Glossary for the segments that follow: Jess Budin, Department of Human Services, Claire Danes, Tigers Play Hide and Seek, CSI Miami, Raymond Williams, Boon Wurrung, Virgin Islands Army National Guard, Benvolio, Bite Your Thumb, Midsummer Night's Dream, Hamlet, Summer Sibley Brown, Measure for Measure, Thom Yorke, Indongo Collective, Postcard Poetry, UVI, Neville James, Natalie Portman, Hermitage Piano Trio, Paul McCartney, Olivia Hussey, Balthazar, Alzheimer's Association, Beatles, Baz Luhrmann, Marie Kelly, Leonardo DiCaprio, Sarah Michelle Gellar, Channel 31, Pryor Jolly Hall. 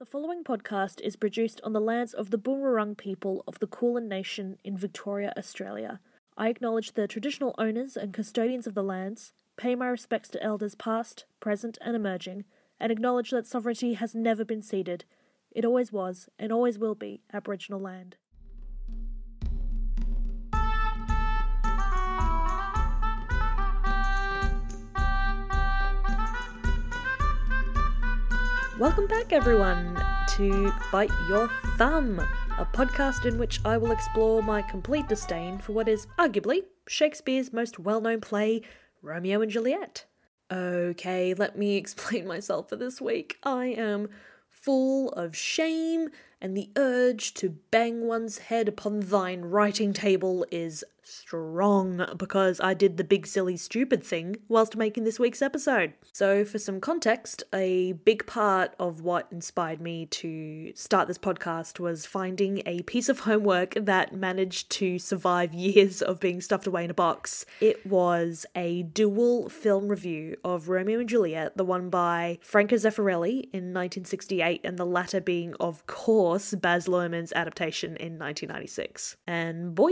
The following podcast is produced on the lands of the Boon Wurrung people of the Kulin Nation in Victoria, Australia. I acknowledge the traditional owners and custodians of the lands, pay my respects to elders past, present and emerging, and acknowledge that sovereignty has never been ceded. It always was, and always will be, Aboriginal land. Welcome back, everyone, to Bite Your Thumb, a podcast in which I will explore my complete disdain for what is arguably Shakespeare's most well-known play, Romeo and Juliet. Okay, let me explain myself for this week. I am full of shame, and the urge to bang one's head upon thine writing table is strong because I did the big silly stupid thing whilst making this week's episode. So for some context, a big part of what inspired me to start this podcast was finding a piece of homework that managed to survive years of being stuffed away in a box. It was a dual film review of Romeo and Juliet, the one by Franco Zeffirelli in 1968 and the latter being, of course, Baz Luhrmann's adaptation in 1996. And boy,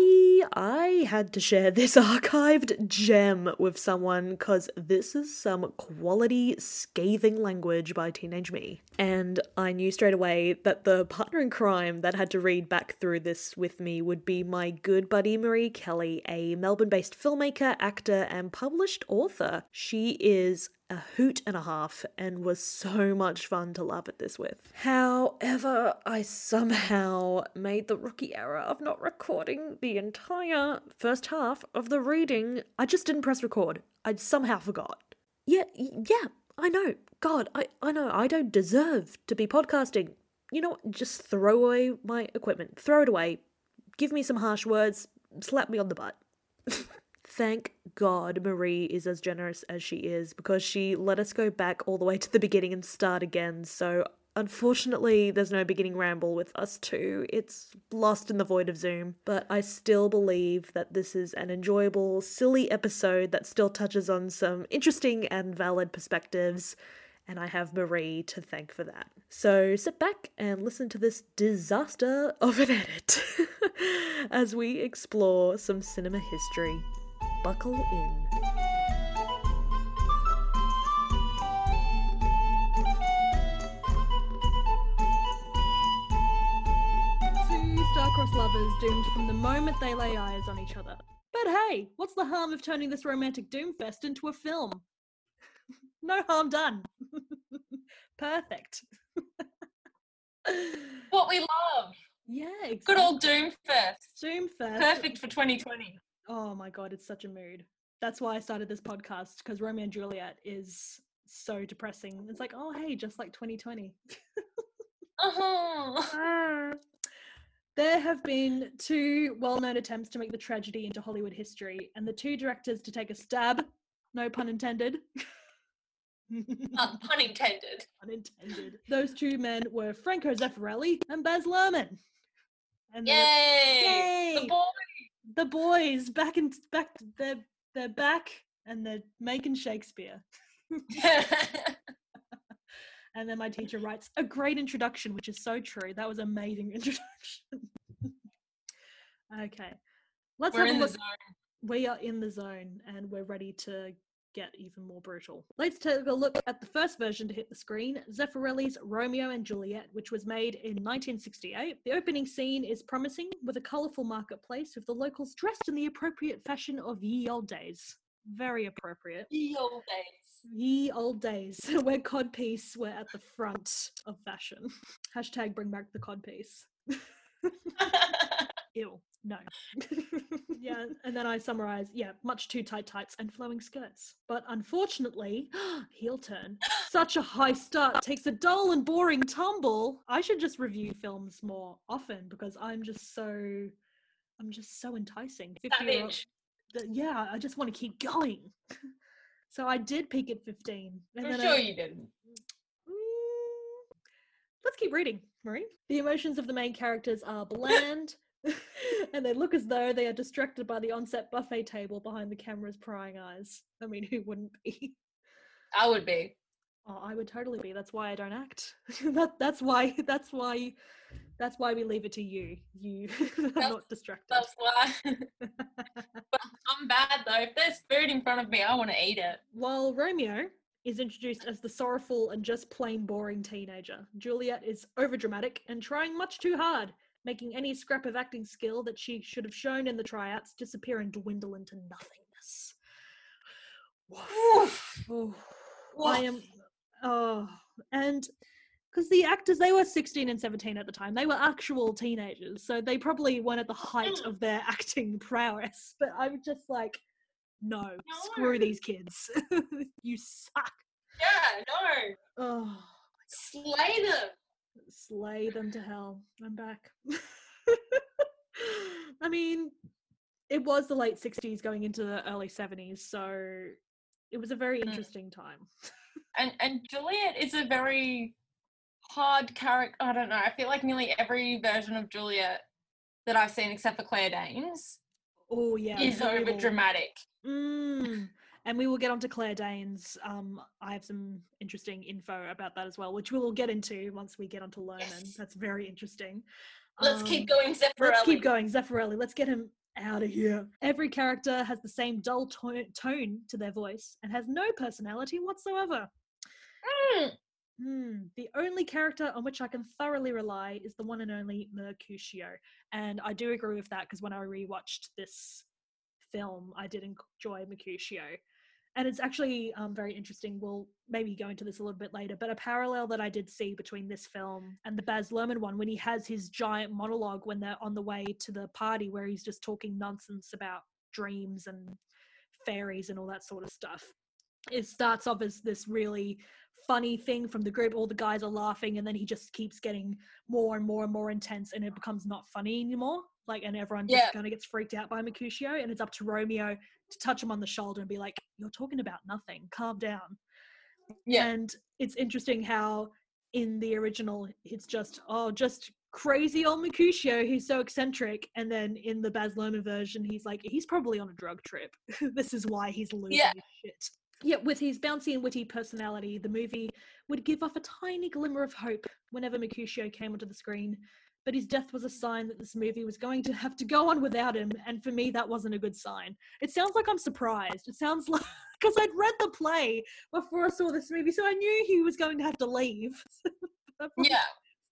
I had to share this archived gem with someone because this is some quality scathing language by teenage me. And I knew straight away that the partner in crime that had to read back through this with me would be my good buddy Marie Kelly, a Melbourne-based filmmaker, actor, and published author. She is a hoot and a half and was so much fun to laugh at this with. However, I somehow made the rookie error of not recording the entire first half of the reading. I just didn't press record. I somehow forgot. Yeah, I know. God, I know. I don't deserve to be podcasting. You know what? Just throw away my equipment. Throw it away. Give me some harsh words. Slap me on the butt. Thank God Marie is as generous as she is because she let us go back all the way to the beginning and start again. So unfortunately, there's no beginning ramble with us two. It's lost in the void of Zoom. But I still believe that this is an enjoyable, silly episode that still touches on some interesting and valid perspectives. And I have Marie to thank for that. So sit back and listen to this disaster of an edit as we explore some cinema history. Buckle in. Two star-crossed lovers doomed from the moment they lay eyes on each other. But hey, what's the harm of turning this romantic doomfest into a film? No harm done. Perfect. What we love. Yeah, exactly. Good old doomfest. Doomfest. Perfect for 2020. Oh my God, it's such a mood. That's why I started this podcast, because Romeo and Juliet is so depressing. It's like, oh, hey, just like 2020. Uh-huh. There have been two well-known attempts to make the tragedy into Hollywood history, and the two directors to take a stab, no pun intended. Pun intended. Pun intended. Those two men were Franco Zeffirelli and Baz Luhrmann. And yay! The boy! The boys they're back and they're making Shakespeare. And then my teacher writes a great introduction, which is so true. That was an amazing introduction. Okay, We're in the zone. We are in the zone and we're ready to get even more brutal. Let's take a look at the first version to hit the screen, Zeffirelli's Romeo and Juliet, which was made in 1968. The opening scene is promising, with a colourful marketplace with the locals dressed in the appropriate fashion of ye old days. Very appropriate. Ye old days. Ye old days, where codpiece were at the front of fashion. Hashtag bring back the codpiece. Ew. No. Yeah, and then I summarise, much too tight tights and flowing skirts. But unfortunately, heel turn. Such a high start takes a dull and boring tumble. I should just review films more often because I'm just so enticing. Savage. Yeah, I just want to keep going. So I did peak at 15. And I'm sure you didn't. Let's keep reading, Marie. The emotions of the main characters are bland. And they look as though they are distracted by the on-set buffet table behind the camera's prying eyes. I mean, who wouldn't be? I would be. Oh, I would totally be. That's why I don't act. That's why we leave it to you. You are not distracted. That's why. But I'm bad though. If there's food in front of me, I want to eat it. While Romeo is introduced as the sorrowful and just plain boring teenager, Juliet is overdramatic and trying much too hard, making any scrap of acting skill that she should have shown in the tryouts disappear and dwindle into nothingness. Woof. Oh, I am. Oh, and because the actors, they were 16 and 17 at the time. They were actual teenagers, so they probably weren't at the height of their acting prowess. But I'm just like, no, screw these kids. You suck. Yeah, no. Oh, slay them. Slay them to hell. I'm back. I mean, it was the late 60s going into the early 70s, so it was a very interesting time. And Juliet is a very hard character. I don't know. I feel like nearly every version of Juliet that I've seen, except for Claire Danes, is over dramatic. Mm. And we will get onto Claire Danes. I have some interesting info about that as well, which we will get into once we get onto Lerman. Yes. That's very interesting. Let's keep going, Zeffirelli. Let's get him out of here. Every character has the same dull tone to their voice and has no personality whatsoever. The only character on which I can thoroughly rely is the one and only Mercutio, and I do agree with that, because when I rewatched this film I did enjoy Mercutio, and it's actually very interesting. We'll maybe go into this a little bit later, but a parallel that I did see between this film and the Baz Luhrmann one, when he has his giant monologue when they're on the way to the party, where he's just talking nonsense about dreams and fairies and all that sort of stuff. It starts off as this really funny thing from the group, all the guys are laughing, and then he just keeps getting more and more and more intense, and it becomes not funny anymore. Like, and everyone just kind of gets freaked out by Mercutio, and it's up to Romeo to touch him on the shoulder and be like, you're talking about nothing, calm down. Yeah. And it's interesting how in the original it's just crazy old Mercutio, he's so eccentric, and then in the Baz Luhrmann version he's like, he's probably on a drug trip. This is why he's losing his shit. Yet with his bouncy and witty personality, the movie would give off a tiny glimmer of hope whenever Mercutio came onto the screen, but his death was a sign that this movie was going to have to go on without him, and for me that wasn't a good sign. It sounds like I'm surprised. It sounds like, because I'd read the play before I saw this movie, so I knew he was going to have to leave. Yeah.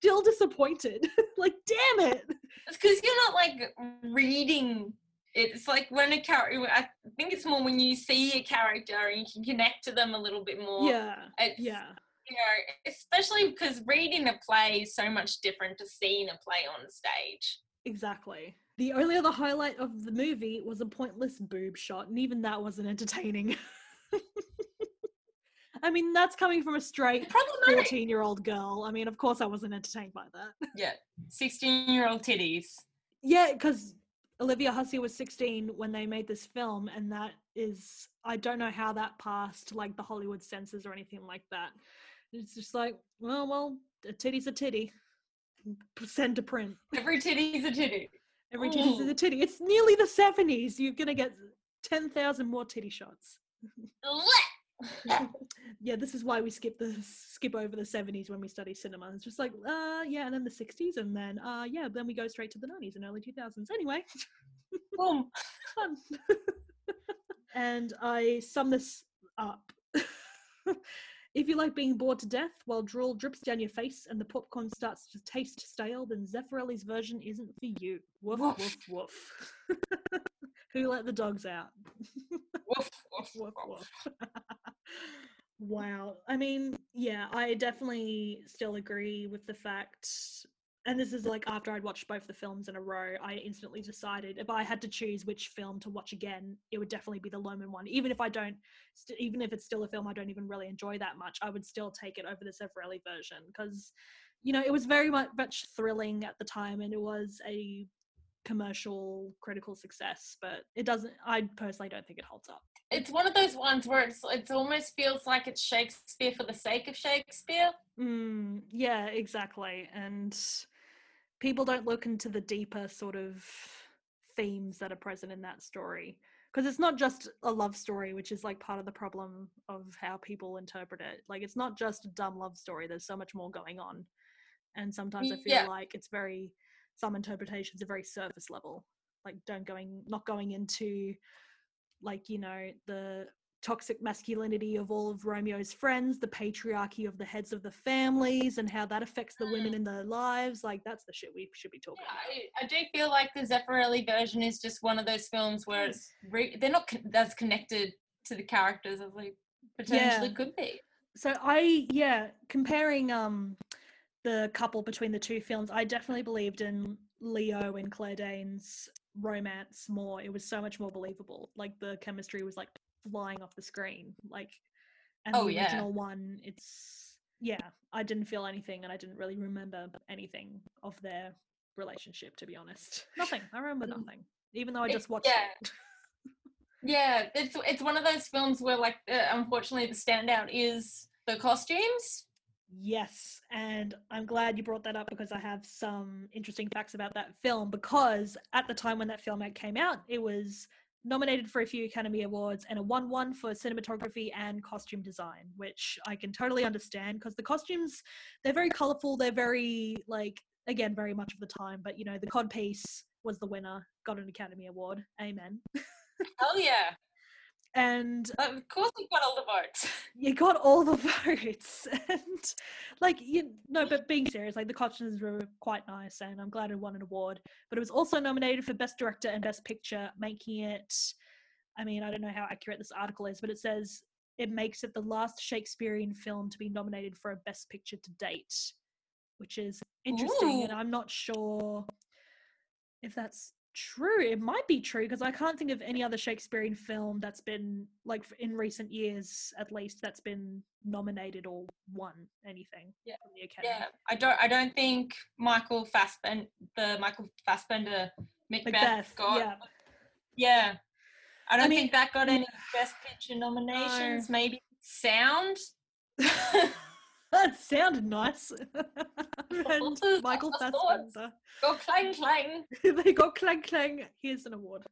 Still disappointed. Like, damn it. It's because you're not, like, reading. It's like when a character, I think it's more when you see a character and you can connect to them a little bit more. Yeah, yeah. You know, especially because reading a play is so much different to seeing a play on stage. Exactly. The only other highlight of the movie was a pointless boob shot, and even that wasn't entertaining. I mean, that's coming from a straight 14-year-old girl. I mean, of course I wasn't entertained by that. Yeah, 16-year-old titties. Yeah, because Olivia Hussey was 16 when they made this film, and that is, I don't know how that passed, like, the Hollywood censors or anything like that. It's just like, well, a titty's a titty. Send to print. Every titty's a titty. Every titty's a titty. It's nearly the 70s. You're going to get 10,000 more titty shots. Yeah, this is why we skip over the 70s when we study cinema. It's just like, and then the 60s, and then, then we go straight to the 90s and early 2000s. Anyway. Boom. And I sum this up. If you like being bored to death while drool drips down your face and the popcorn starts to taste stale, then Zeffirelli's version isn't for you. Woof, woof, woof. Who let the dogs out? Woof, woof, woof, woof. Wow. I mean, yeah, I definitely still agree with the fact, and this is like after I'd watched both the films in a row, I instantly decided if I had to choose which film to watch again, it would definitely be the Luhrmann one. Even if it's still a film I don't even really enjoy that much, I would still take it over the Zeffirelli version, because, you know, it was very much thrilling at the time, and it was a commercial critical success, but I personally don't think it holds up. It's one of those ones where it almost feels like it's Shakespeare for the sake of Shakespeare. Yeah, exactly. And people don't look into the deeper sort of themes that are present in that story. because it's not just a love story, which is like part of the problem of how people interpret it. Like, it's not just a dumb love story. There's so much more going on. And sometimes I feel like it's very, some interpretations are very surface level. Like, not going into, like, you know, the toxic masculinity of all of Romeo's friends, the patriarchy of the heads of the families, and how that affects the women in their lives. Like, that's the shit we should be talking about. I do feel like the Zeffirelli version is just one of those films where it's they're not as connected to the characters as they potentially could be. So comparing the couple between the two films, I definitely believed in Leo and Claire Danes' romance more. It was so much more believable. Like, the chemistry was like flying off the screen, like, and the original one, it's I didn't feel anything, and I didn't really remember anything of their relationship, to be honest. I remember nothing, even though I just watched it. It's one of those films where, like, unfortunately the standout is the costumes. Yes, and I'm glad you brought that up, because I have some interesting facts about that film, because at the time when that film came out, it was nominated for a few Academy Awards and a 1-1 for cinematography and costume design, which I can totally understand, because the costumes, they're very colourful, they're very, like, again, very much of the time, but, you know, the codpiece was the winner, got an Academy Award. Amen. Hell yeah. And of course we got all the votes. You got all the votes. And, like, but being serious, like, the costumes were quite nice, and I'm glad it won an award. But it was also nominated for Best Director and Best Picture, making it, I mean, I don't know how accurate this article is, but it says it makes it the last Shakespearean film to be nominated for a Best Picture to date, which is interesting. Ooh. And I'm not sure if that's true. It might be true, because I can't think of any other Shakespearean film that's been, like, in recent years at least, that's been nominated or won anything from the Academy. Yeah, I don't think Michael Fassbender Macbeth got. Yeah. I mean, think that got any Best Picture nominations. No. Maybe sound. That sounded nice. And Michael Fassbender. Go clang clang. They go clang clang. Here's an award.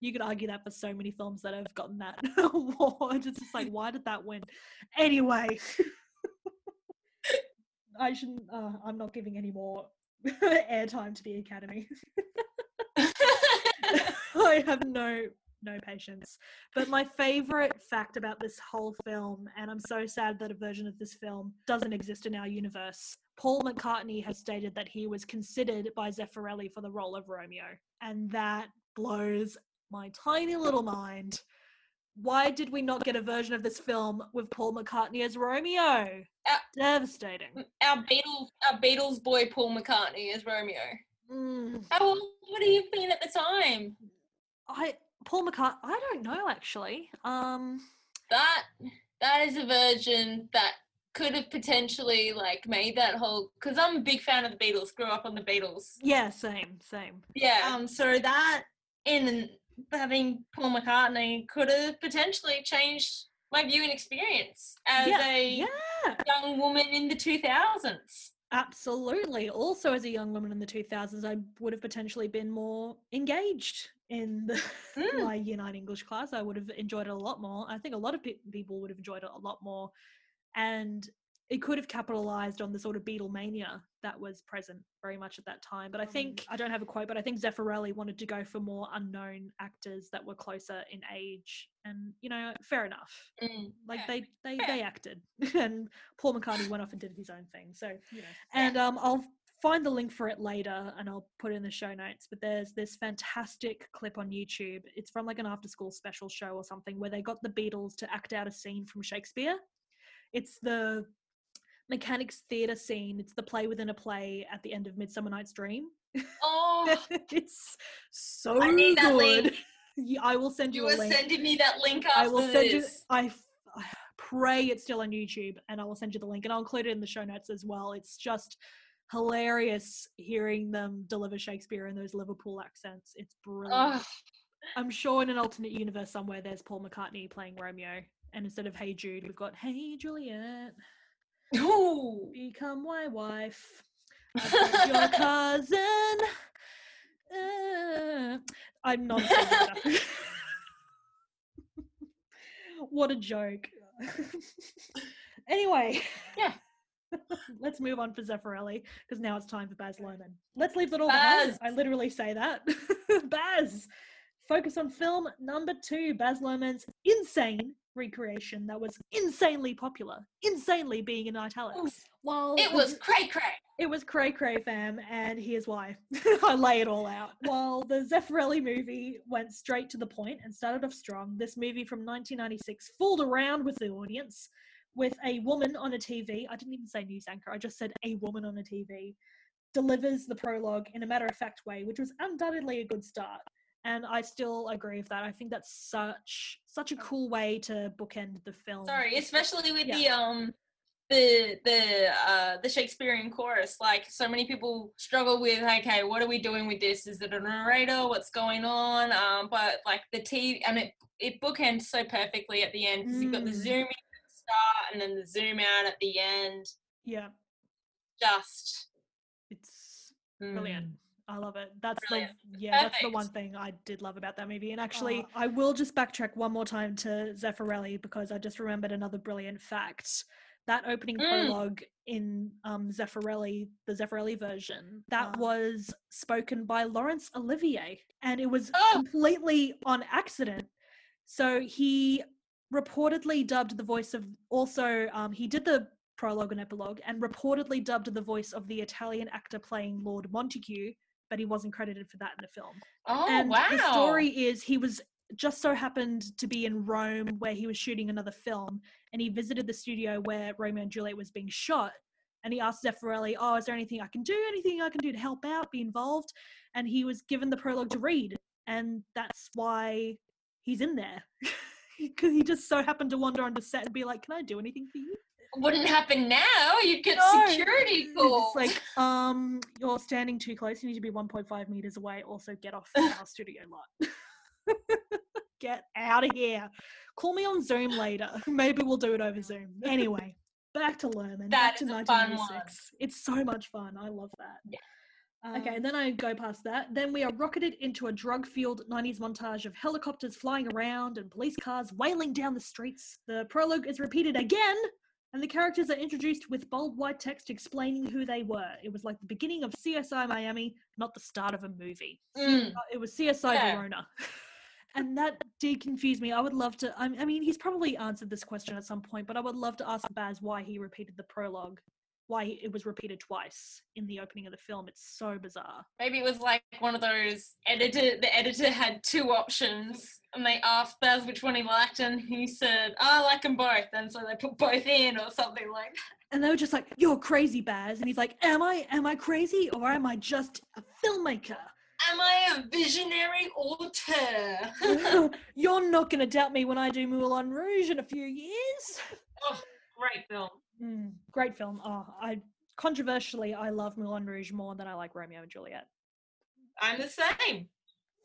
You could argue that for so many films that have gotten that award. It's just like, why did that win? Anyway. I'm not giving any more airtime to the Academy. I have no patience. But my favorite fact about this whole film, and I'm so sad that a version of this film doesn't exist in our universe, Paul McCartney has stated that he was considered by Zeffirelli for the role of Romeo, and that blows my tiny little mind. Why did we not get a version of this film with Paul McCartney as Romeo? Devastating. Our Beatles boy Paul McCartney as Romeo. How old would he have been at the time? I don't know, actually. That is a version that could have potentially, like, made that whole, because I'm a big fan of the Beatles, grew up on the Beatles. Yeah, same. Yeah, so that, in having Paul McCartney, could have potentially changed my viewing experience as a young woman in the 2000s. Absolutely. Also, as a young woman in the 2000s, I would have potentially been more engaged in my Year 9 English class. I would have enjoyed it a lot more. I think a lot of people would have enjoyed it a lot more. And it could have capitalised on the sort of Beatlemania that was present very much at that time. But I think, I don't have a quote, but I think Zeffirelli wanted to go for more unknown actors that were closer in age. And, you know, fair enough. They acted. And Paul McCartney went off and did his own thing. So, you know. And I'll find the link for it later and I'll put it in the show notes. But there's this fantastic clip on YouTube. It's from, like, an after-school special show or something where they got the Beatles to act out a scene from Shakespeare. It's the Mechanics Theatre scene. It's the play within a play at the end of Midsummer Night's Dream. Oh, it's so I need that good. Link. I will send you a link. You are sending me that link after I will send this. I pray it's still on YouTube, and I will send you the link, and I'll include it in the show notes as well. It's just hilarious hearing them deliver Shakespeare in those Liverpool accents. It's brilliant. Oh. I'm sure in an alternate universe somewhere there's Paul McCartney playing Romeo, and instead of Hey Jude, we've got Hey Juliet. Ooh. Become my wife. Your cousin. I'm not. What a joke. Anyway. Yeah. Let's move on for Zeffirelli, because now it's time for Baz Luhrmann. Let's leave that all behind. I literally say that. Baz, focus on film number 2, Baz Luhrmann's insane recreation that was insanely popular. Insanely being in italics. Well, it was cray-cray. It was cray-cray, fam, and here's why. I lay it all out. While the Zeffirelli movie went straight to the point and started off strong, this movie from 1996 fooled around with the audience, with a woman on a TV, I didn't even say news anchor, I just said a woman on a TV, delivers the prologue in a matter-of-fact way, which was undoubtedly a good start. And I still agree with that. I think that's such a cool way to bookend the film. Sorry, especially with the Shakespearean chorus. Like, so many people struggle with, okay, what are we doing with this? Is it a narrator? What's going on? But like the TV, and it bookends so perfectly at the end, because you've got the zoom in, and then the zoom out at the end. Yeah, just it's brilliant. I love it. That's brilliant. That's the one thing I did love about that movie. And actually, I will just backtrack one more time to Zeffirelli, because I just remembered another brilliant fact. That opening prologue in Zeffirelli, the Zeffirelli version, that was spoken by Laurence Olivier, and it was completely on accident. So he reportedly dubbed the voice of he did the prologue and epilogue, and reportedly dubbed the voice of the Italian actor playing Lord Montague, but he wasn't credited for that in the film. The story is, he was just so happened to be in Rome where he was shooting another film, and he visited the studio where Romeo and Juliet was being shot, and he asked Zeffirelli, is there anything I can do to help out, be involved? And he was given the prologue to read, and that's why he's in there. Because he just so happened to wander onto set and be like, can I do anything for you? Wouldn't happen now. You'd get security calls. It's like, you're standing too close. You need to be 1.5 meters away. Also, get off our studio lot. Get out of here. Call me on Zoom later. Maybe we'll do it over Zoom. Anyway, back to Luhrmann. Back to 1996. It's so much fun. I love that. Yeah. Okay, then I go past that. Then we are rocketed into a drug-fueled 90s montage of helicopters flying around and police cars wailing down the streets. The prologue is repeated again, and the characters are introduced with bold white text explaining who they were. It was like the beginning of CSI Miami, not the start of a movie. It was CSI Verona. And that deconfused me. I would love to... I mean, he's probably answered this question at some point, but I would love to ask Baz why he repeated the prologue. Why it was repeated twice in the opening of the film. It's so bizarre. Maybe it was like one of those the editor had two options, and they asked Baz which one he liked, and he said, I like them both, and so they put both in or something like that. And they were just like, you're crazy, Baz. And he's like, am I crazy, or am I just a filmmaker? Am I a visionary auteur? You're not going to doubt me when I do Moulin Rouge in a few years. Oh, great film. Great film. Controversially, I love Moulin Rouge more than I like Romeo and Juliet. I'm the same.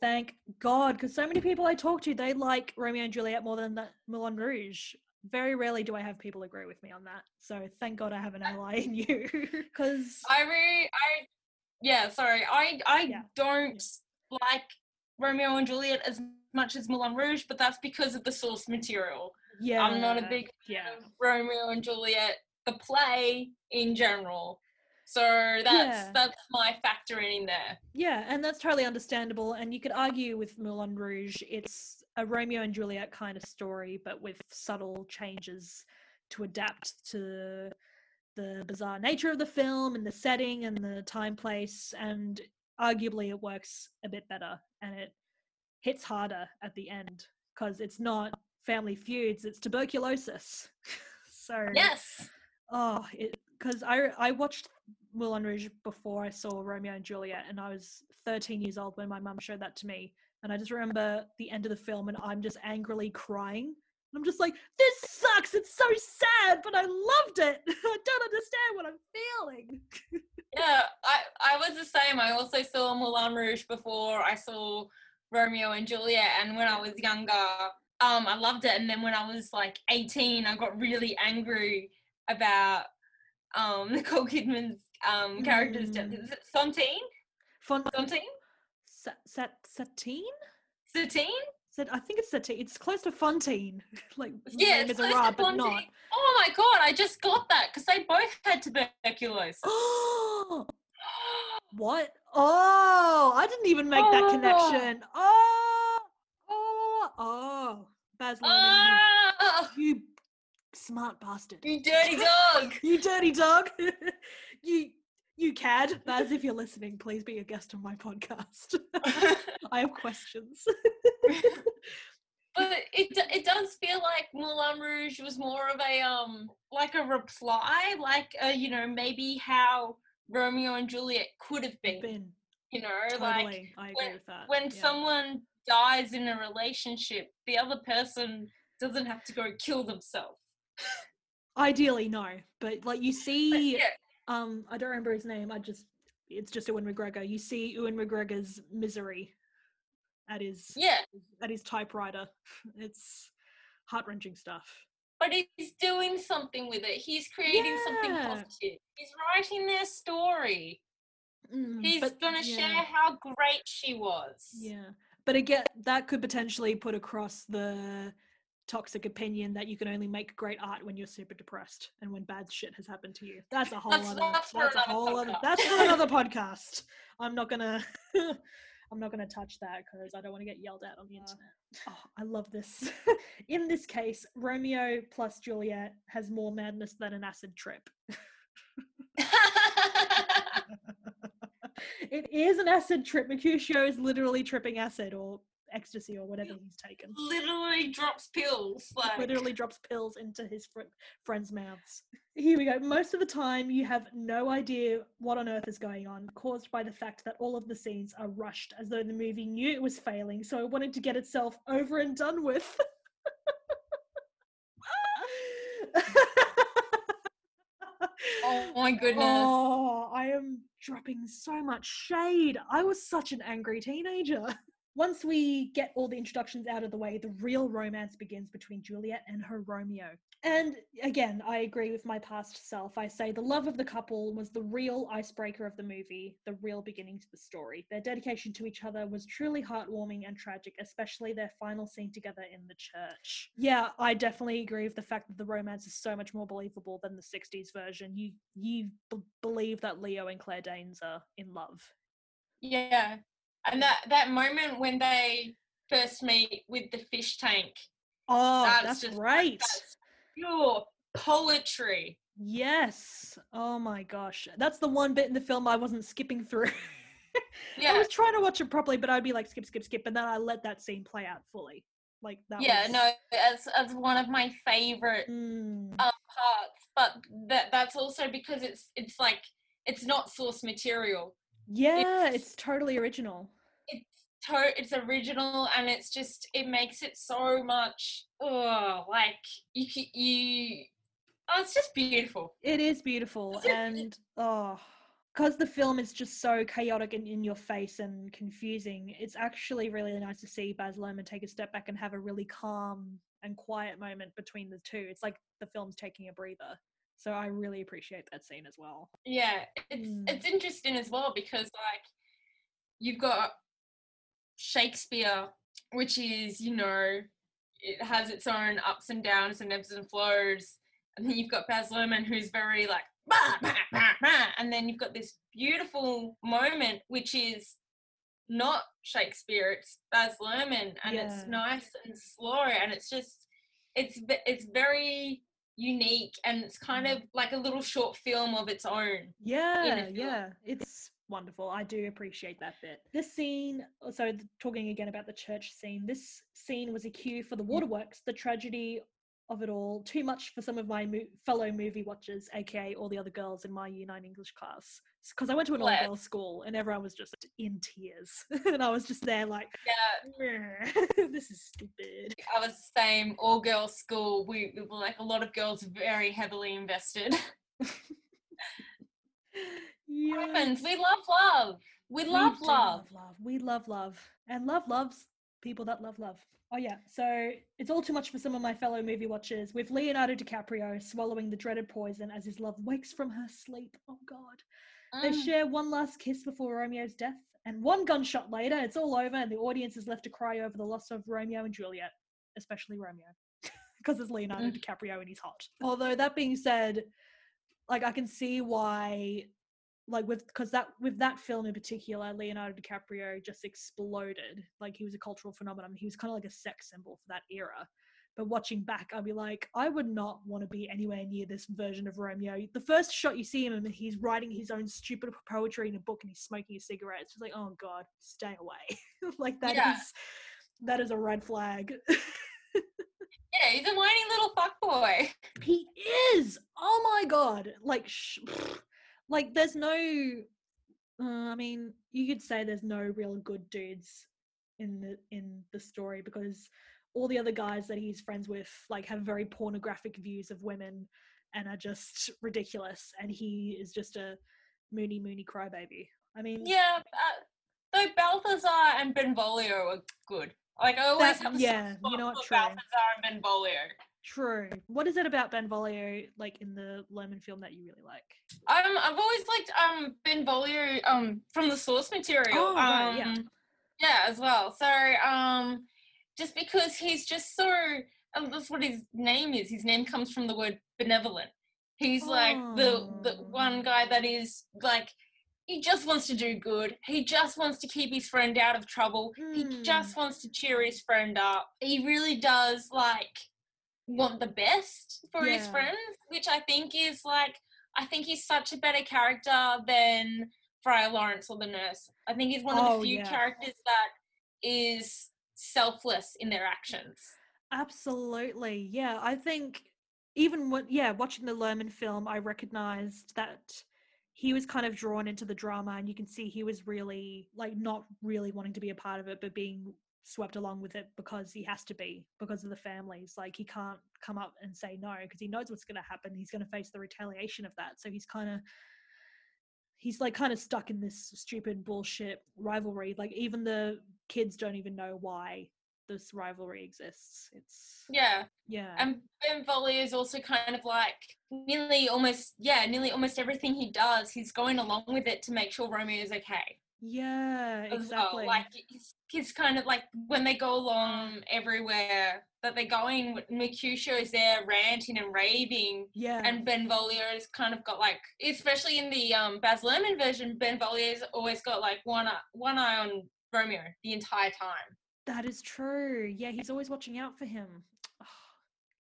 Thank God, because so many people I talk to, they like Romeo and Juliet more than Moulin Rouge. Very rarely do I have people agree with me on that. So thank God I have an ally in you. Because I don't like Romeo and Juliet as much as Moulin Rouge, but that's because of the source material. Yeah, I'm not a big fan of Romeo and Juliet, the play in general. So that's my factoring in there. Yeah, and that's totally understandable. And you could argue with Moulin Rouge, it's a Romeo and Juliet kind of story, but with subtle changes to adapt to the bizarre nature of the film and the setting and the time, place, and arguably it works a bit better, and it hits harder at the end because it's not Family Feuds, it's tuberculosis. So yes, because I watched Moulin Rouge before I saw Romeo and Juliet, and I was 13 years old when my mum showed that to me, and I just remember the end of the film, and I'm just angrily crying, and I'm just like, this sucks, it's so sad, but I loved it. I don't understand what I'm feeling. Yeah, I was the same. I also saw Moulin Rouge before I saw Romeo and Juliet, and when I was younger, I loved it. And then when I was like 18, I got really angry about Nicole Kidman's character's death. Is it Fantine? Satine? I think it's the teen. It's close to Fontaine. Like, yeah, it's close to Fontaine. Oh my God, I just got that because they both had tuberculosis. What? Oh, I didn't even make that connection. Baz Luhrmann, you smart bastard. You dirty dog. You dirty dog. You cad. Baz, if you're listening, please be a guest on my podcast. I have questions. But it does feel like Moulin Rouge was more of a like a reply, like you know, maybe how Romeo and Juliet could have been. You know, totally. Like I agree with that. When someone dies in a relationship, the other person doesn't have to go kill themselves. Ideally, no. But like you see, I don't remember his name. It's just Ewan McGregor. You see Ewan McGregor's misery at his typewriter. It's heart-wrenching stuff. But he's doing something with it. He's creating something positive. He's writing their story. He's going to share how great she was. Yeah. But again, that could potentially put across the toxic opinion that you can only make great art when you're super depressed and when bad shit has happened to you. That's for another podcast. I'm not gonna touch that because I don't want to get yelled at on the internet. Oh, I love this. In this case, Romeo plus Juliet has more madness than an acid trip. It is an acid trip. Mercutio is literally tripping acid or ecstasy or whatever he's taken. Literally drops pills. Literally drops pills into his friends' mouths. Here we go. Most of the time, you have no idea what on earth is going on, caused by the fact that all of the scenes are rushed, as though the movie knew it was failing, so it wanted to get itself over and done with. Oh my goodness. Oh, I am dropping so much shade. I was such an angry teenager. Once we get all the introductions out of the way, the real romance begins between Juliet and her Romeo. And again, I agree with my past self. I say the love of the couple was the real icebreaker of the movie, the real beginning to the story. Their dedication to each other was truly heartwarming and tragic, especially their final scene together in the church. Yeah, I definitely agree with the fact that the romance is so much more believable than the 60s version. You believe that Leo and Claire Danes are in love. Yeah. And that moment when they first meet with the fish tank. Oh, that's right. That's pure poetry. Yes. Oh my gosh. That's the one bit in the film I wasn't skipping through. Yeah. I was trying to watch it properly, but I'd be like, skip, skip, skip. And then I let that scene play out fully. Like that. Yeah, no, as one of my favorite parts. But that's also because it's like, it's not source material. Yeah, it's totally original. It's original, and it's just it makes it so much. Oh, like you. Oh, it's just beautiful. It is beautiful, and because the film is just so chaotic and in your face and confusing, it's actually really nice to see Baz Luhrmann take a step back and have a really calm and quiet moment between the two. It's like the film's taking a breather. So I really appreciate that scene as well. Yeah, it's interesting as well because, like, you've got Shakespeare, which is, you know, it has its own ups and downs and ebbs and flows. And then you've got Baz Luhrmann, who's very, like, bah, bah, bah, bah. And then you've got this beautiful moment, which is not Shakespeare, it's Baz Luhrmann. And it's nice and slow. And it's just, it's very unique, and it's kind of like a little short film of its own. Yeah, it's wonderful. I do appreciate that bit. This scene, so talking again about the church scene, this scene was a cue for the waterworks, the tragedy of it all, too much for some of my fellow movie watchers, aka all the other girls in my year 9 English class, because I went to an all girls school and everyone was just in tears. And I was just there like, this is stupid. I was the same. All girls school, we were like a lot of girls very heavily invested. Yes. What happens? We love love. We love love. And love loves people that love love. Oh yeah, so it's all too much for some of my fellow movie watchers, with Leonardo DiCaprio swallowing the dreaded poison as his love wakes from her sleep. Oh God. They share one last kiss before Romeo's death, And one gunshot later, it's all over and the audience is left to cry over the loss of Romeo and Juliet, especially Romeo, because it's Leonardo DiCaprio and he's hot. Although that being said, like I can see why, like with that film in particular, Leonardo DiCaprio just exploded. Like he was a cultural phenomenon. He was kind of like a sex symbol for that era. But watching back, I'd be like, I would not want to be anywhere near this version of Romeo. The first shot you see him, he's writing his own stupid poetry in a book and he's smoking a cigarette. It's just like, oh God, stay away. Like that is a red flag. Yeah, he's a whiny little fuckboy. He is. Oh my God. Like, like there's no, I mean, you could say there's no real good dudes in the story, because all the other guys that he's friends with like have very pornographic views of women and are just ridiculous. And he is just a moony crybaby. I mean, yeah, though Balthazar and Benvolio are good. Like I always have a soft spot for Balthazar and Benvolio. True. What is it about Benvolio, like in the Luhrmann film, that you really like? I've always liked Benvolio from the source material. Oh, right, yeah, as well. So just because he's just so, that's what his name is. His name comes from the word benevolent. He's like the one guy that is like, he just wants to do good. He just wants to keep his friend out of trouble. He just wants to cheer his friend up. He really does like want the best for his friends, which I think is like, I think he's such a better character than Friar Lawrence or the nurse. I think he's one of the few characters that is selfless in their actions. Absolutely. Yeah. I think even watching the Luhrmann film, I recognized that he was kind of drawn into the drama, and you can see he was really like not really wanting to be a part of it, but being swept along with it because he has to be, because of the families. Like he can't come up and say no because he knows what's going to happen. He's going to face the retaliation of that. So he's kind of stuck in this stupid bullshit rivalry. Like even the kids don't even know why this rivalry exists. It's and Benvolio is also kind of like nearly almost everything he does, he's going along with it to make sure Romeo is okay. Yeah, exactly. Well, like he's kind of like when they go along everywhere that they're going, Mercutio is there ranting and raving, and Benvolio's kind of got like, especially in the Baz Luhrmann version, Benvolio's always got like one eye on Romeo the entire time. That is true. Yeah, he's always watching out for him. Oh,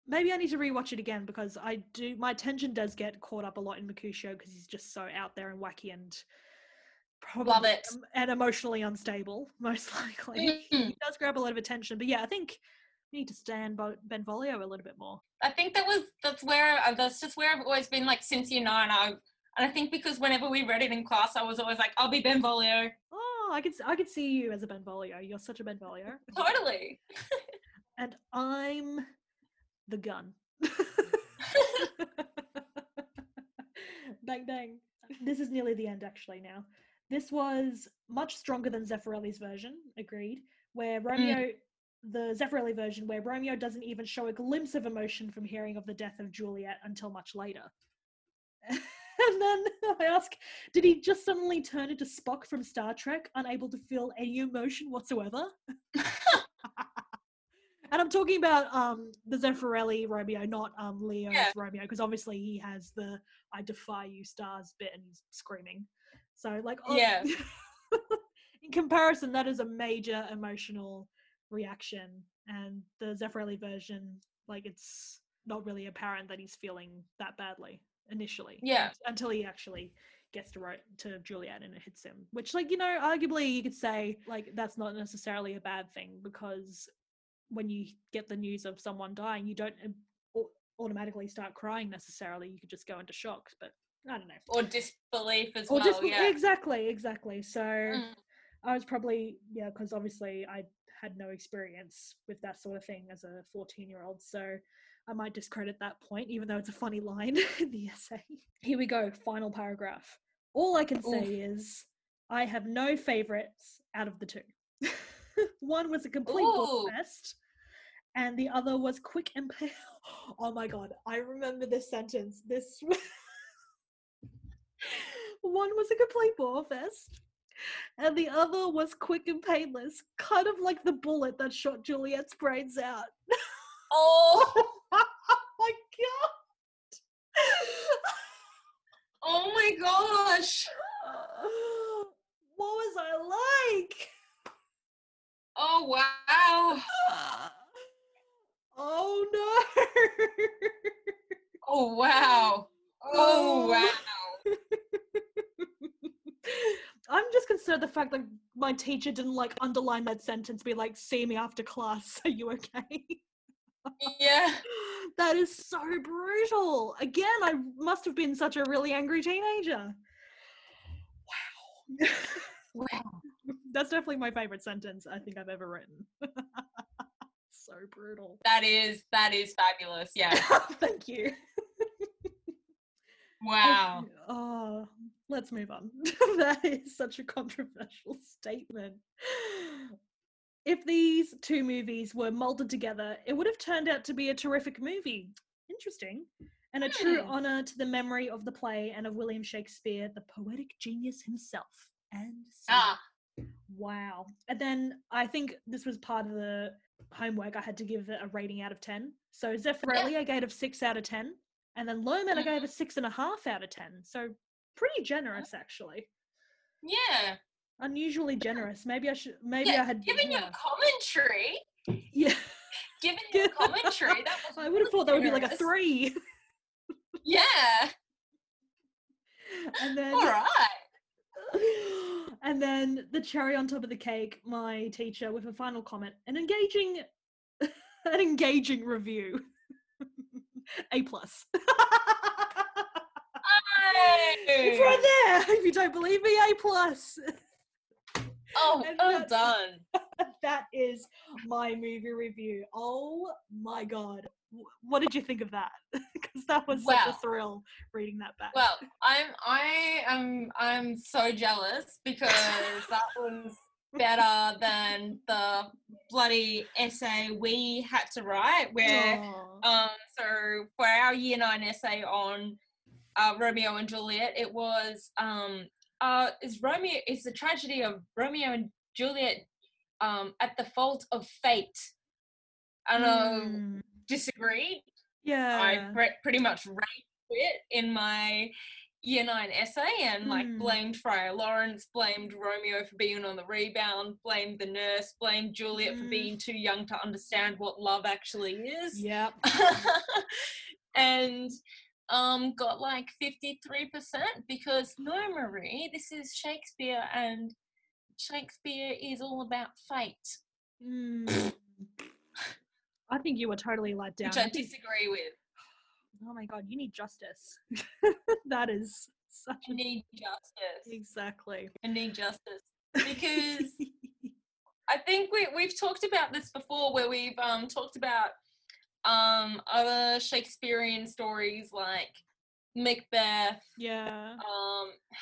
maybe I need to rewatch it again, because I do. My attention does get caught up a lot in Mercutio because he's just so out there and wacky and probably love it. And emotionally unstable, most likely. He does grab a lot of attention, but yeah, I think we need to stand by Benvolio a little bit more. I think that's just where I've always been like since year 9. And I think because whenever we read it in class, I was always like, I'll be Benvolio. Oh, I could see you as a Benvolio. You're such a Benvolio. Totally. And I'm the gun. Bang, bang. This is nearly the end, actually, now. This was much stronger than Zeffirelli's version, agreed, where Romeo, the Zeffirelli version, where Romeo doesn't even show a glimpse of emotion from hearing of the death of Juliet until much later. And then I ask, did he just suddenly turn into Spock from Star Trek, unable to feel any emotion whatsoever? And I'm talking about the Zeffirelli Romeo, not Leo's Romeo, because obviously he has the I defy you stars bit and he's screaming. So like, in comparison, that is a major emotional reaction. And the Zeffirelli version, like it's not really apparent that he's feeling that badly initially, until he actually gets to Juliet and it hits him, which like, you know, arguably you could say like that's not necessarily a bad thing, because when you get the news of someone dying, you don't automatically start crying necessarily. You could just go into shock, but I don't know, or disbelief as well. Exactly. So I was probably because obviously I had no experience with that sort of thing as a 14-year-old, so I might discredit that point, even though it's a funny line in the essay. Here we go, final paragraph. All I can say is I have no favourites out of the two. One was a complete book fest, and the other was quick and pale. Oh my God, I remember this sentence. This one was a complete bore fest, and the other was quick and painless, kind of like the bullet that shot Juliet's brains out. Oh, my God. Oh, my gosh. What was I like? Oh, wow. Oh, no. Oh, wow. Oh, wow. I'm just concerned the fact that my teacher didn't, like, underline that sentence, be like, see me after class, are you okay? Yeah. That is so brutal. Again, I must have been such a really angry teenager. Wow. Wow. That's definitely my favourite sentence I think I've ever written. So brutal. That is fabulous, yeah. Thank you. Wow. Okay. Oh, let's move on. That is such a controversial statement. If these two movies were molded together, it would have turned out to be a terrific movie. Interesting. And a true honour to the memory of the play and of William Shakespeare, the poetic genius himself. Wow. And then I think this was part of the homework. I had to give it a rating out of 10. So Zeffirelli, I gave a 6 out of 10. And then Luhrmann, I gave a 6.5 out of 10. So pretty generous, actually. Yeah. Unusually generous. Maybe I should. Maybe I had. Given your commentary. Yeah. Given your commentary, that was. I would have thought that would be like a 3. Yeah. And then. All right. And then the cherry on top of the cake. My teacher with a final comment: an engaging review. A+. It's right there. If you don't believe me, A+. Oh, well done. That is my movie review. Oh my God. What did you think of that? Because that was such a thrill reading that back. Well, I'm so jealous because that was better than the bloody essay we had to write where so for our year 9 essay on Romeo and Juliet, it was is the tragedy of Romeo and Juliet at the fault of fate. I know, disagreed. Yeah, I pretty much rated it in my year 9 essay and blamed Friar Lawrence, blamed Romeo for being on the rebound, blamed the nurse, blamed Juliet for being too young to understand what love actually is. Yep. And got like 53% because no, Marie, this is Shakespeare and Shakespeare is all about fate. I think you were totally let down. Which I disagree with. Oh my God, you need justice. That is such I need justice. Exactly. I need justice. Because I think we've talked about this before where we've talked about other Shakespearean stories like Macbeth,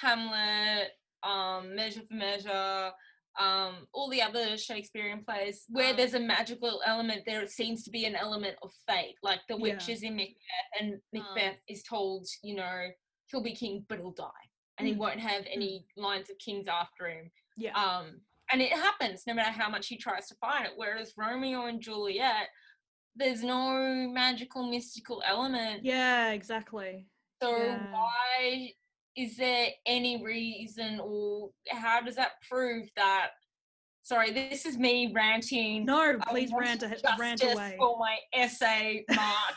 Hamlet, Measure for Measure, all the other Shakespearean plays where there's a magical element. There seems to be an element of fate, like the witch is in Macbeth, and Macbeth is told, you know, he'll be king but he'll die and he won't have any lines of kings after him. And it happens no matter how much he tries to find it, whereas Romeo and Juliet, there's no magical mystical element. Yeah, exactly. So why is there any reason, or how does that prove that? Sorry, this is me ranting. No, please rant away. For my essay, Mark.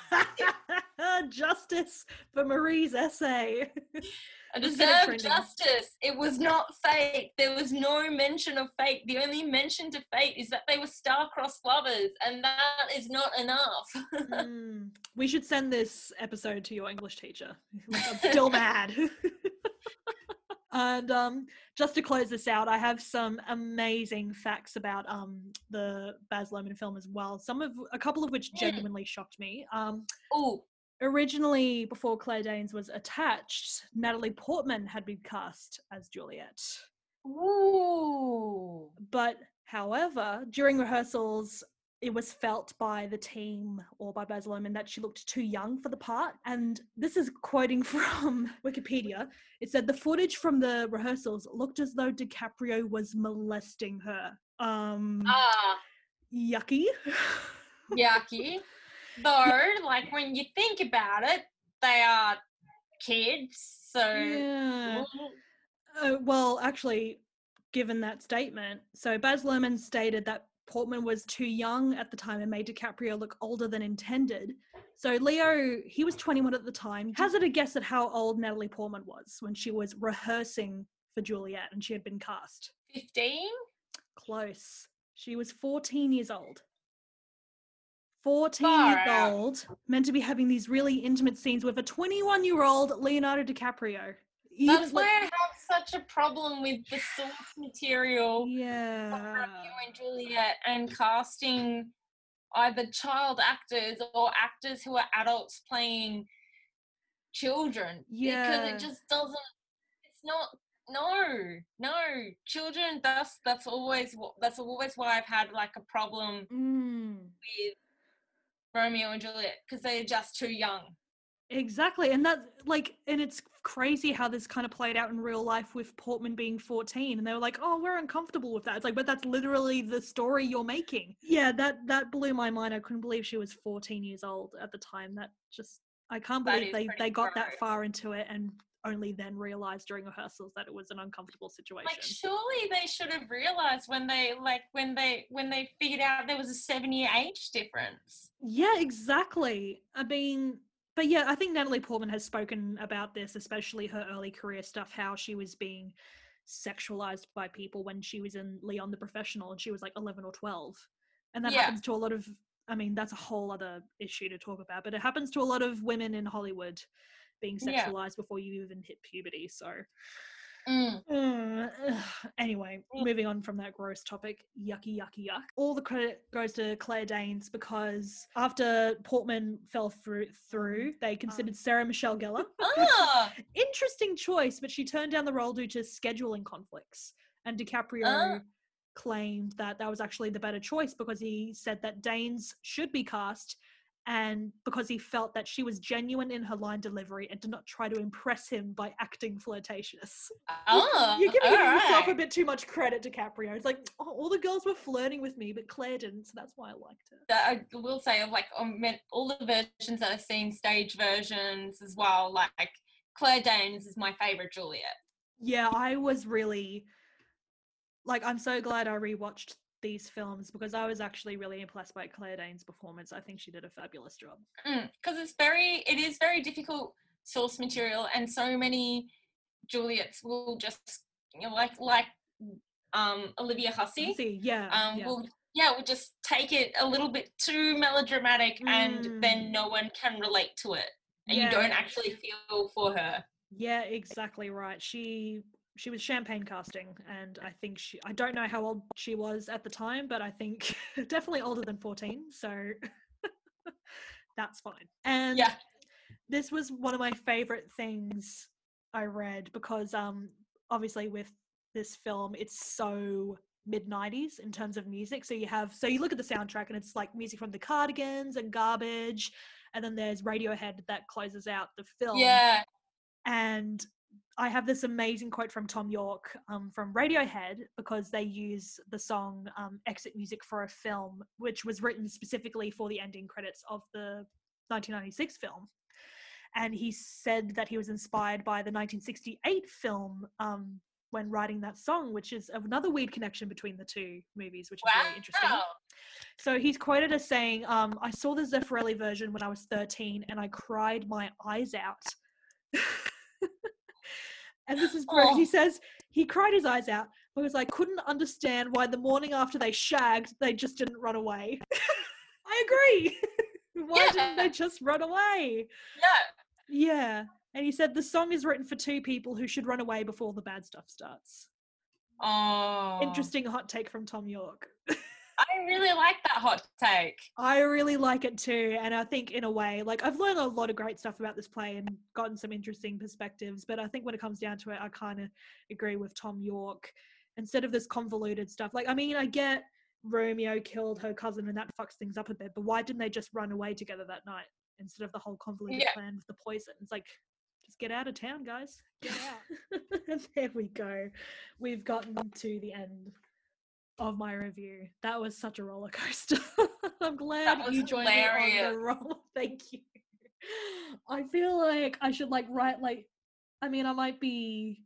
Justice for Marie's essay. I deserve justice. It was not fate. There was no mention of fate. The only mention to fate is that they were star-crossed lovers, and that is not enough. We should send this episode to your English teacher. I'm still mad. And just to close this out, I have some amazing facts about the Baz Luhrmann film as well. A couple of which genuinely shocked me. Originally, before Claire Danes was attached, Natalie Portman had been cast as Juliet. Ooh! But however, during rehearsals, it was felt by the team or by Baz Luhrmann that she looked too young for the part. And this is quoting from Wikipedia. It said, the footage from the rehearsals looked as though DiCaprio was molesting her. Yucky. Yucky. Though, like, when you think about it, they are kids, so... Yeah. Well, actually, given that statement, so Baz Luhrmann stated that Portman was too young at the time and made DiCaprio look older than intended. So Leo, he was 21 at the time, hazarded a guess at how old Natalie Portman was when she was rehearsing for Juliet and she had been cast. 15? Close. She was 14 years old. 14-year-old, meant to be having these really intimate scenes with a 21-year-old Leonardo DiCaprio. That's why I have such a problem with the source material of Romeo and Juliet and casting either child actors or actors who are adults playing children. Yeah. Because it just doesn't, it's not, no. Children, that's always why I've had like a problem with Romeo and Juliet, because they're just too young. Exactly. And that, like, and it's crazy how this kind of played out in real life with Portman being 14, and they were like, oh, we're uncomfortable with that. It's like, but that's literally the story you're making. Yeah, that blew my mind. I couldn't believe she was 14 years old at the time. That just, I can't believe they got that far into it and only then realised during rehearsals that it was an uncomfortable situation. Like, surely they should have realised when they figured out there was a 7-year age difference. Yeah, exactly. I mean... But yeah, I think Natalie Portman has spoken about this, especially her early career stuff, how she was being sexualized by people when she was in Leon the Professional and she was like 11 or 12. And that happens to a lot of, I mean, that's a whole other issue to talk about, but it happens to a lot of women in Hollywood, being sexualized before you even hit puberty. So anyway, moving on from that gross topic, yuck. All the credit goes to Claire Danes, because after Portman fell through, they considered Sarah Michelle Gellar. Interesting choice, but she turned down the role due to scheduling conflicts, and DiCaprio claimed that was actually the better choice, because he said that Danes should be cast, and because he felt that she was genuine in her line delivery and did not try to impress him by acting flirtatious. Oh, you're giving yourself a bit too much credit, DiCaprio. It's like, oh, all the girls were flirting with me, but Claire didn't, so that's why I liked her. I will say, like, all the versions that I've seen, stage versions as well, like, Claire Danes is my favourite Juliet. Yeah, I was really... Like, I'm so glad I rewatched these films, because I was actually really impressed by Claire Danes' performance. I think she did a fabulous job. Because it is very difficult source material, and so many Juliets will just, you know, like Olivia Hussey. Will just take it a little bit too melodramatic, and then no one can relate to it, and you don't actually feel for her. Yeah, exactly right. She was champagne casting, and I think I don't know how old she was at the time, but I think definitely older than 14, so that's fine. And this was one of my favourite things I read, because obviously with this film, it's so mid-90s in terms of music. So you look at the soundtrack and it's like music from the Cardigans and Garbage, and then there's Radiohead that closes out the film. Yeah. And I have this amazing quote from Thom Yorke from Radiohead, because they use the song Exit Music for a Film, which was written specifically for the ending credits of the 1996 film. And he said that he was inspired by the 1968 film when writing that song, which is another weird connection between the two movies, which is really interesting. So he's quoted as saying, I saw the Zeffirelli version when I was 13 and I cried my eyes out. And this is great. He says he cried his eyes out because I couldn't understand why the morning after they shagged, they just didn't run away. I agree. Why didn't they just run away? Yeah. And he said the song is written for two people who should run away before the bad stuff starts. Oh. Interesting hot take from Thom Yorke. I really like that hot take. I really like it too. And I think in a way, like, I've learned a lot of great stuff about this play and gotten some interesting perspectives. But I think when it comes down to it, I kind of agree with Thom Yorke. Instead of this convoluted stuff. Like, I mean, I get Romeo killed her cousin and that fucks things up a bit, but why didn't they just run away together that night instead of the whole convoluted plan with the poison? It's like, just get out of town, guys. Get out. There we go. We've gotten to the end of my review. That was such a roller coaster. I'm glad you joined me on the roll. Thank you. I feel like I should I might be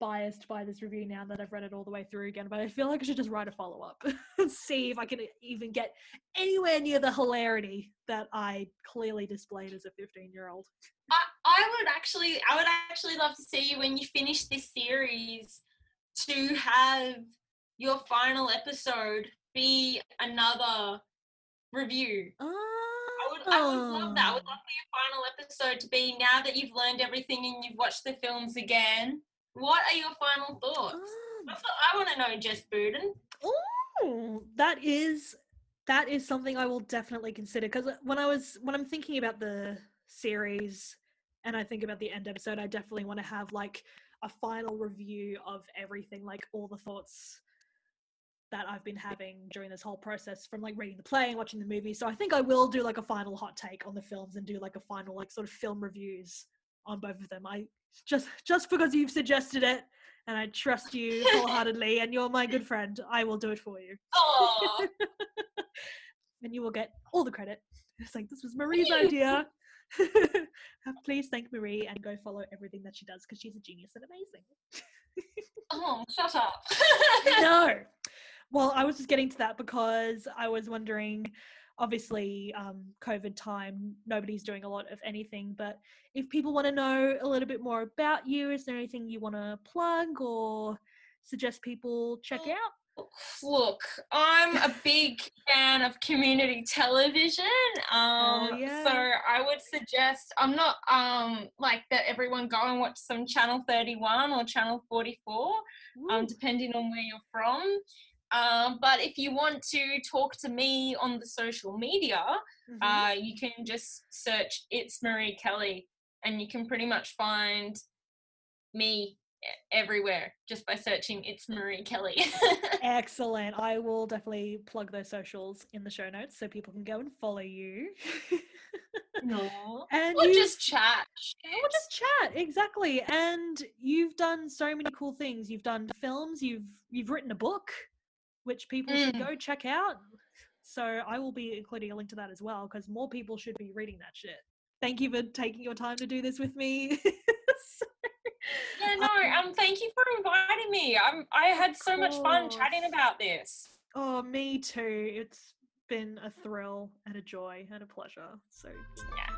biased by this review now that I've read it all the way through again, but I feel like I should just write a follow-up and see if I can even get anywhere near the hilarity that I clearly displayed as a 15-year-old. I would actually love to see you when you finish this series to have your final episode be another review. I would love that. I would love for your final episode to be, now that you've learned everything and you've watched the films again, what are your final thoughts? That's what I want to know, Jess Budin. Ooh, that is something I will definitely consider, because when I'm thinking about the series and I think about the end episode, I definitely want to have like a final review of everything, like all the thoughts that I've been having during this whole process from like reading the play and watching the movie. So I think I will do like a final hot take on the films and do like a final like sort of film reviews on both of them. I just because you've suggested it and I trust you wholeheartedly and you're my good friend, I will do it for you. Oh. And you will get all the credit. It's like, this was Marie's idea. Please thank Marie and go follow everything that she does because she's a genius and amazing. Oh, shut up. No. Well, I was just getting to that because I was wondering, obviously, COVID time, nobody's doing a lot of anything, but if people want to know a little bit more about you, is there anything you want to plug or suggest people check out? Look, I'm a big fan of community television. So I would suggest, I'm not like that everyone go and watch some Channel 31 or Channel 44, depending on where you're from. But if you want to talk to me on the social media, you can just search It's Marie Kelly and you can pretty much find me everywhere just by searching It's Marie Kelly. Excellent. I will definitely plug those socials in the show notes so people can go and follow you. No. And we'll just chat. We'll just chat, exactly. And you've done so many cool things. You've done films, you've written a book, which people should go check out. So I will be including a link to that as well, because more people should be reading that shit. Thank you for taking your time to do this with me. Thank you for inviting me. I had so much fun chatting about this. Oh, me too. It's been a thrill and a joy and a pleasure. So yeah.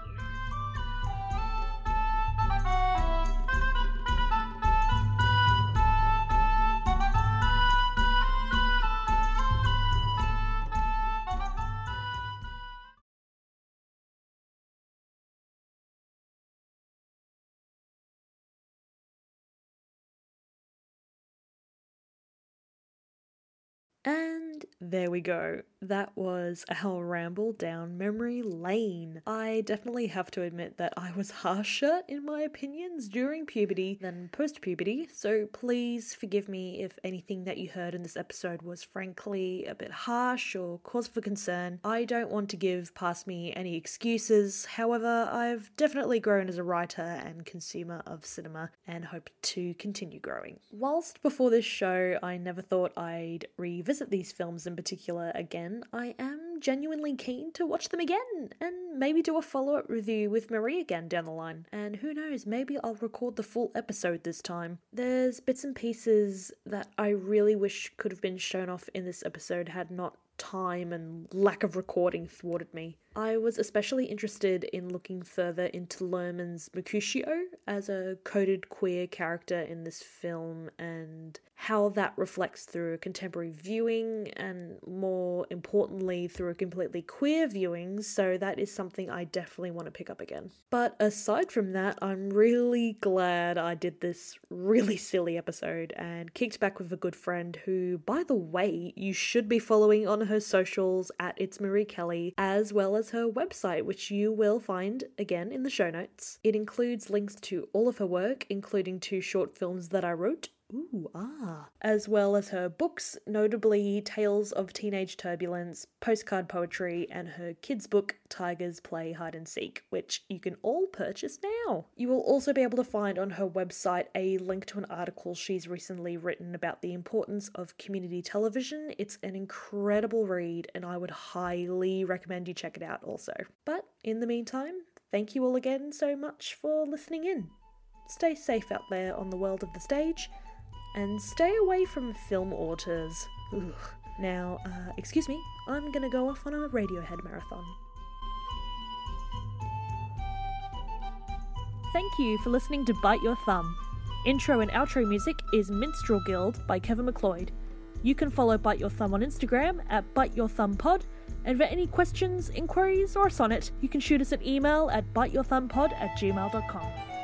And there we go. That was a whole ramble down memory lane. I definitely have to admit that I was harsher in my opinions during puberty than post-puberty, so please forgive me if anything that you heard in this episode was frankly a bit harsh or cause for concern. I don't want to give past me any excuses. However, I've definitely grown as a writer and consumer of cinema and hope to continue growing. Whilst before this show, I never thought I'd revisit these films in particular again, I am genuinely keen to watch them again and maybe do a follow-up review with Marie again down the line. And who knows, maybe I'll record the full episode this time. There's bits and pieces that I really wish could have been shown off in this episode had not time and lack of recording thwarted me. I was especially interested in looking further into Luhrmann's Mercutio as a coded queer character in this film and how that reflects through contemporary viewing and, more importantly, through a completely queer viewing, so that is something I definitely want to pick up again. But aside from that, I'm really glad I did this really silly episode and kicked back with a good friend who, by the way, you should be following on her socials at It's Marie Kelly, as well as her website, which you will find again in the show notes. It includes links to all of her work, including two short films that I wrote, Ooh, ah. As well as her books, notably Tales of Teenage Turbulence, Postcard Poetry, and her kids' book, Tigers Play Hide and Seek, which you can all purchase now. You will also be able to find on her website a link to an article she's recently written about the importance of community television. It's an incredible read, and I would highly recommend you check it out also. But in the meantime, thank you all again so much for listening in. Stay safe out there on the world of the stage, and stay away from film auteurs. Ugh. Now, excuse me, I'm gonna go off on a Radiohead marathon. Thank you for listening to Bite Your Thumb. Intro and outro music is Minstrel Guild by Kevin MacLeod. You can follow Bite Your Thumb on Instagram at BiteYourThumbPod, and for any questions, inquiries, or a sonnet, you can shoot us an email at biteyourthumbpod@gmail.com.